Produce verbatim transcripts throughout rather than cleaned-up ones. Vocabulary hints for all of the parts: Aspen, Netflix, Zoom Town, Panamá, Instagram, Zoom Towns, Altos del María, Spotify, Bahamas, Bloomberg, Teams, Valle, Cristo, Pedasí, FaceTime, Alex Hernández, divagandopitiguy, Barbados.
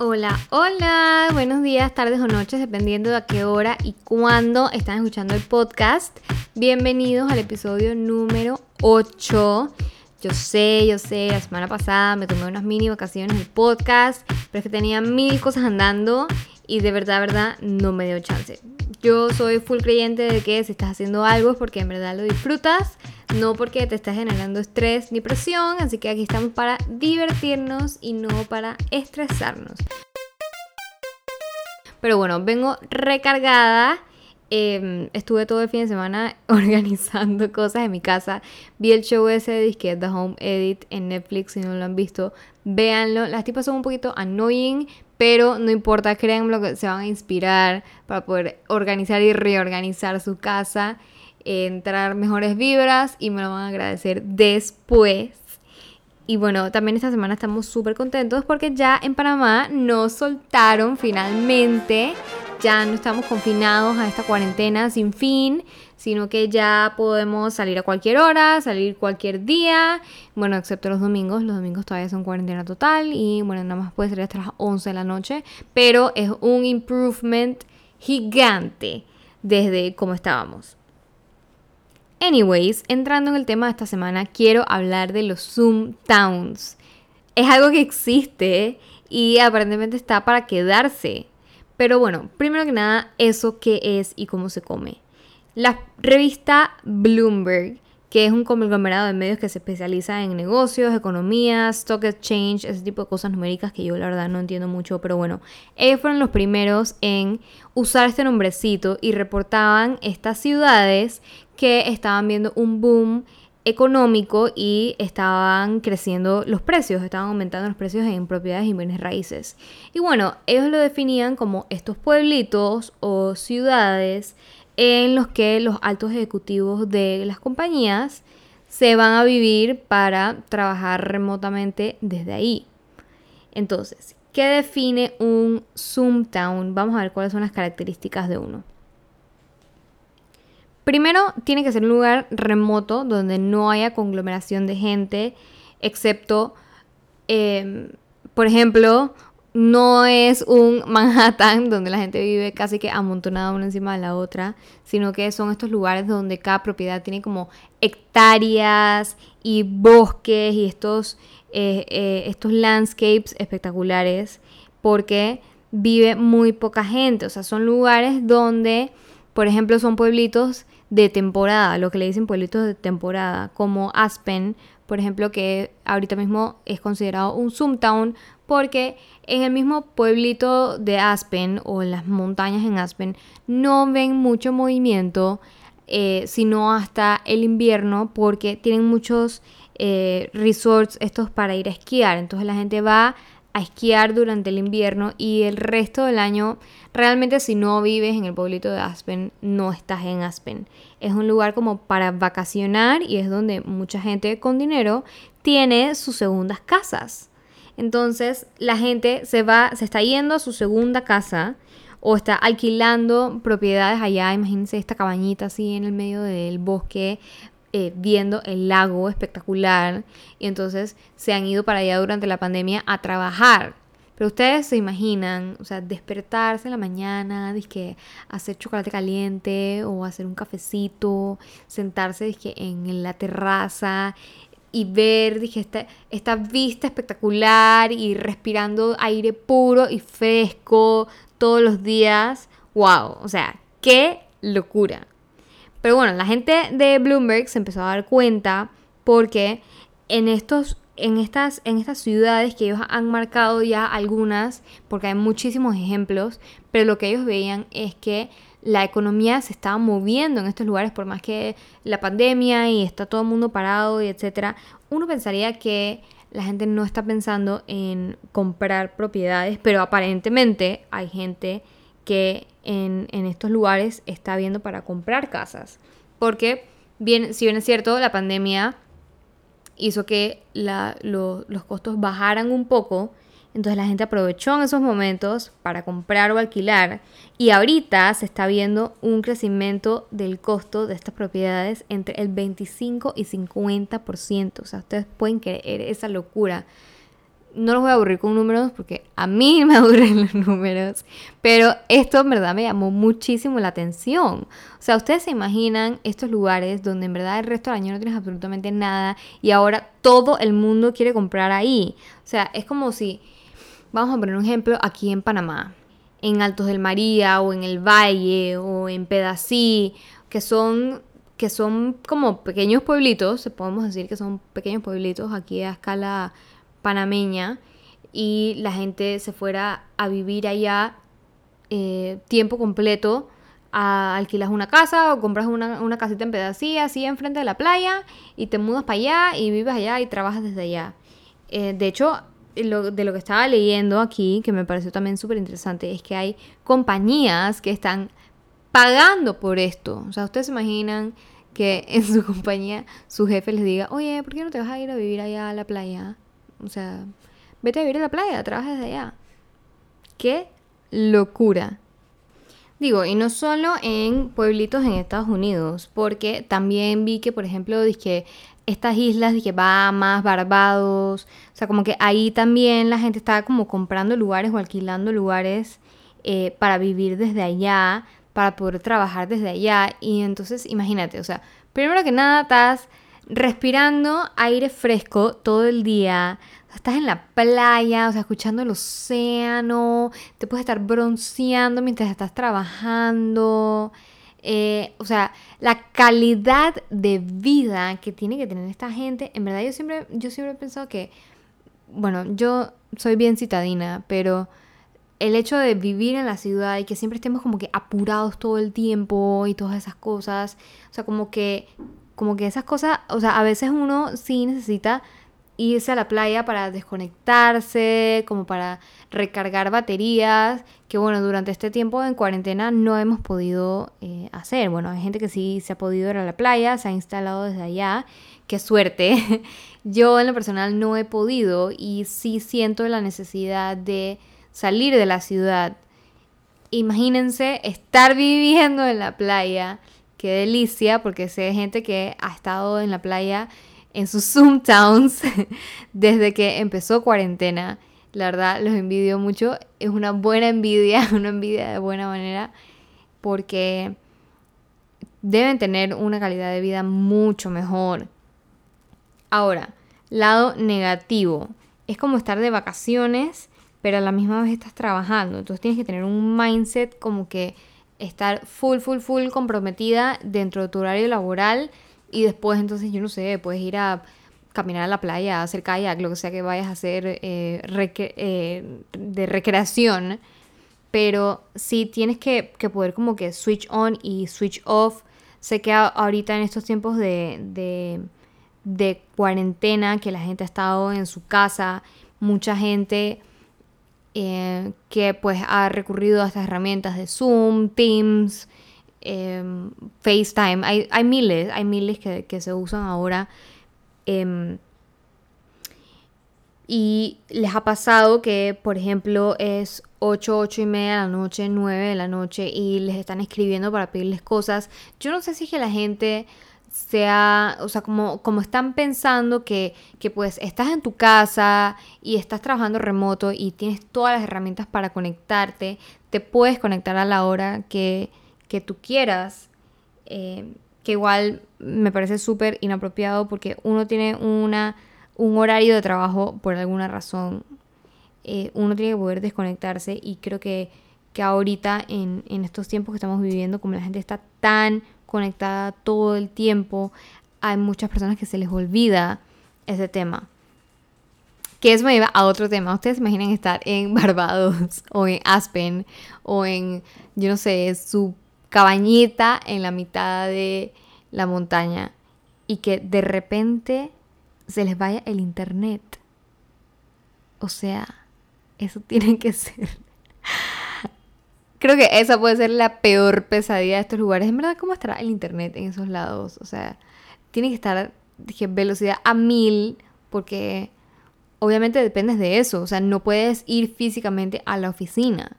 Hola, hola, buenos días, tardes o noches, dependiendo de a qué hora y cuándo están escuchando el podcast. Bienvenidos al episodio número ocho. Yo sé, yo sé, la semana pasada me tomé unas mini vacaciones en el podcast, pero es que tenía mil cosas andando y de verdad, verdad, no me dio chance. Yo soy full creyente de que si estás haciendo algo es porque en verdad lo disfrutas, no porque te estás generando estrés ni presión, así que aquí estamos para divertirnos y no para estresarnos. Pero bueno, vengo recargada. Eh, estuve todo el fin de semana organizando cosas en mi casa. Vi el show ese de disque The Home Edit en Netflix. Si no lo han visto, véanlo. Las tipas son un poquito annoying, pero no importa, créanme que se van a inspirar para poder organizar y reorganizar su casa, entrar mejores vibras, y me lo van a agradecer después. Y bueno, también esta semana estamos súper contentos porque ya en Panamá nos soltaron finalmente. Ya no estamos confinados a esta cuarentena sin fin, sino que ya podemos salir a cualquier hora, salir cualquier día. Bueno, excepto los domingos. Los domingos todavía son cuarentena total y bueno, nada más puede ser hasta las once de la noche. Pero es un improvement gigante desde cómo estábamos. Anyways, entrando en el tema de esta semana, quiero hablar de los Zoom Towns. Es algo que existe y aparentemente está para quedarse. Pero bueno, primero que nada, ¿eso qué es y cómo se come? La revista Bloomberg, que es un conglomerado de medios que se especializa en negocios, economía, stock exchange, ese tipo de cosas numéricas que yo la verdad no entiendo mucho, pero bueno, ellos fueron los primeros en usar este nombrecito y reportaban estas ciudades que estaban viendo un boom económico y estaban creciendo los precios, estaban aumentando los precios en propiedades y bienes raíces. Y bueno, ellos lo definían como estos pueblitos o ciudades en los que los altos ejecutivos de las compañías se van a vivir para trabajar remotamente desde ahí. Entonces, ¿qué define un Zoom Town? Vamos a ver cuáles son las características de uno. Primero, tiene que ser un lugar remoto donde no haya conglomeración de gente, excepto, eh, por ejemplo, no es un Manhattan donde la gente vive casi que amontonada una encima de la otra, sino que son estos lugares donde cada propiedad tiene como hectáreas y bosques y estos, eh, eh, estos landscapes espectaculares, porque vive muy poca gente. O sea, son lugares donde, por ejemplo, son pueblitos de temporada, lo que le dicen pueblitos de temporada, como Aspen, por ejemplo, que ahorita mismo es considerado un Zoom Town, porque en el mismo pueblito de Aspen o en las montañas en Aspen no ven mucho movimiento, eh, sino hasta el invierno, porque tienen muchos eh, resorts estos para ir a esquiar. Entonces la gente va a esquiar durante el invierno y el resto del año, realmente si no vives en el pueblito de Aspen, no estás en Aspen. Es un lugar como para vacacionar y es donde mucha gente con dinero tiene sus segundas casas. Entonces la gente se va, se está yendo a su segunda casa o está alquilando propiedades allá. Imagínense esta cabañita así en el medio del bosque, Eh, viendo el lago espectacular, y entonces se han ido para allá durante la pandemia a trabajar. Pero ustedes se imaginan, o sea, despertarse en la mañana, dizque, hacer chocolate caliente o hacer un cafecito, sentarse dizque, en la terraza y ver dizque, esta, esta vista espectacular y respirando aire puro y fresco todos los días. ¡Wow! O sea, ¡qué locura! Pero bueno, la gente de Bloomberg se empezó a dar cuenta porque en estos, en estas, en estas ciudades que ellos han marcado ya algunas, porque hay muchísimos ejemplos, pero lo que ellos veían es que la economía se estaba moviendo en estos lugares, por más que la pandemia y está todo el mundo parado y etcétera. Uno pensaría que la gente no está pensando en comprar propiedades, pero aparentemente hay gente que en, en estos lugares está viendo para comprar casas. Porque, bien, si bien es cierto, la pandemia hizo que la, lo, los costos bajaran un poco. Entonces la gente aprovechó en esos momentos para comprar o alquilar. Y ahorita se está viendo un crecimiento del costo de estas propiedades entre el veinticinco y cincuenta por ciento. O sea, ustedes pueden creer esa locura. no los voy a aburrir con números porque a mí me aburren los números, pero esto en verdad me llamó muchísimo la atención. O sea, ustedes se imaginan estos lugares donde en verdad el resto del año no tienes absolutamente nada y ahora todo el mundo quiere comprar ahí. O sea, es como si, vamos a poner un ejemplo, aquí en Panamá, en Altos del María o en el Valle o en Pedasí, que son... que son como pequeños pueblitos, podemos decir que son pequeños pueblitos aquí a escala panameña, y la gente se fuera a vivir allá eh, tiempo completo, a, alquilas una casa o compras una, una casita en Pedasí, así enfrente de la playa, y te mudas para allá y vives allá y trabajas desde allá. Eh, de hecho, lo, de lo que estaba leyendo aquí, que me pareció también súper interesante, es que hay compañías que están pagando por esto. O sea, ustedes se imaginan que en su compañía su jefe les diga, oye, ¿por qué no te vas a ir a vivir allá a la playa? O sea, vete a vivir a la playa, trabaja desde allá. ¡Qué locura! Digo, y no solo en pueblitos en Estados Unidos, porque también vi que, por ejemplo, dizque estas islas, dizque Bahamas, Barbados, o sea, como que ahí también la gente estaba como comprando lugares o alquilando lugares eh, para vivir desde allá, para poder trabajar desde allá. Y entonces imagínate, o sea, primero que nada estás respirando aire fresco todo el día, estás en la playa, o sea, escuchando el océano, te puedes estar bronceando mientras estás trabajando, eh, o sea, la calidad de vida que tiene que tener esta gente. En verdad yo siempre, yo siempre he pensado que, bueno, yo soy bien citadina, pero el hecho de vivir en la ciudad y que siempre estemos como que apurados todo el tiempo y todas esas cosas, o sea, como que, como que esas cosas, o sea, a veces uno sí necesita irse a la playa para desconectarse, como para recargar baterías, que bueno, durante este tiempo en cuarentena no hemos podido eh, hacer. Bueno, hay gente que sí se ha podido ir a la playa, se ha instalado desde allá, qué suerte. Yo en lo personal no he podido y sí siento la necesidad de salir de la ciudad. Imagínense estar viviendo en la playa. Qué delicia, porque sé gente que ha estado en la playa en sus Zoom Towns desde que empezó cuarentena. La verdad, los envidio mucho. Es una buena envidia, una envidia de buena manera, porque deben tener una calidad de vida mucho mejor. Ahora, lado negativo. Es como estar de vacaciones, pero a la misma vez estás trabajando. Entonces tienes que tener un mindset como que estar full, full, full comprometida dentro de tu horario laboral, y después entonces, yo no sé, puedes ir a caminar a la playa, a hacer kayak, lo que sea que vayas a hacer eh, recre- eh, de recreación, pero sí tienes que, que poder como que switch on y switch off. Sé que ahorita en estos tiempos de, de, de cuarentena, que la gente ha estado en su casa, mucha gente... Eh, que pues ha recurrido a estas herramientas de Zoom, Teams, eh, FaceTime. Hay, hay miles, hay miles que, que se usan ahora. Eh, y les ha pasado que, por ejemplo, es ocho, ocho y media de la noche, nueve de la noche, y les están escribiendo para pedirles cosas. Yo no sé si es que la gente... sea, o sea, como, como están pensando que, que pues estás en tu casa y estás trabajando remoto y tienes todas las herramientas para conectarte, te puedes conectar a la hora que, que tú quieras, eh, que igual me parece súper inapropiado, porque uno tiene una, un horario de trabajo por alguna razón, eh, uno tiene que poder desconectarse, y creo que, que ahorita en, en estos tiempos que estamos viviendo, como la gente está tan conectada todo el tiempo, hay muchas personas que se les olvida ese tema. Que eso me lleva a otro tema. Ustedes se imaginan estar en Barbados o en Aspen o en, yo no sé, su cabañita en la mitad de la montaña, y que de repente se les vaya el internet. O sea, eso tiene que ser... Creo que esa puede ser la peor pesadilla de estos lugares. En verdad, ¿cómo estará el internet en esos lados? O sea, tiene que estar, dije, velocidad a mil, porque obviamente dependes de eso. O sea, no puedes ir físicamente a la oficina.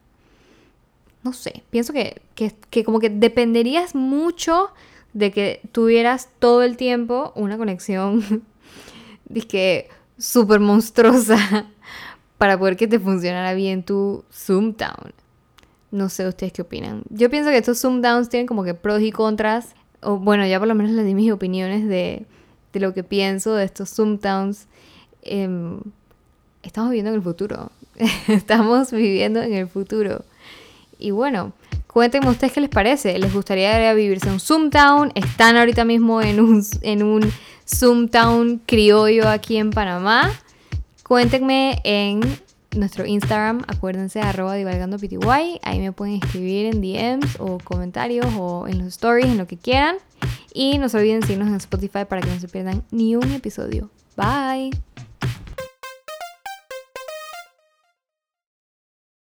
No sé, pienso que, que, que como que dependerías mucho de que tuvieras todo el tiempo una conexión, dije, súper monstruosa para poder que te funcionara bien tu Zoom Town. No sé ustedes qué opinan. Yo pienso que estos Zoom Downs tienen como que pros y contras. O bueno, ya por lo menos les di mis opiniones de, de lo que pienso de estos Zoom Towns. Eh, estamos viviendo en el futuro. Estamos viviendo en el futuro. Y bueno, cuéntenme ustedes qué les parece. ¿Les gustaría vivirse un Zoom Town? ¿Están ahorita mismo en un, en un Zoom Town criollo aquí en Panamá? Cuéntenme en nuestro Instagram, acuérdense, arroba divagandopitiguy. Ahí me pueden escribir en D Ms o comentarios o en los stories, en lo que quieran. Y no se olviden seguirnos en Spotify para que no se pierdan ni un episodio. Bye.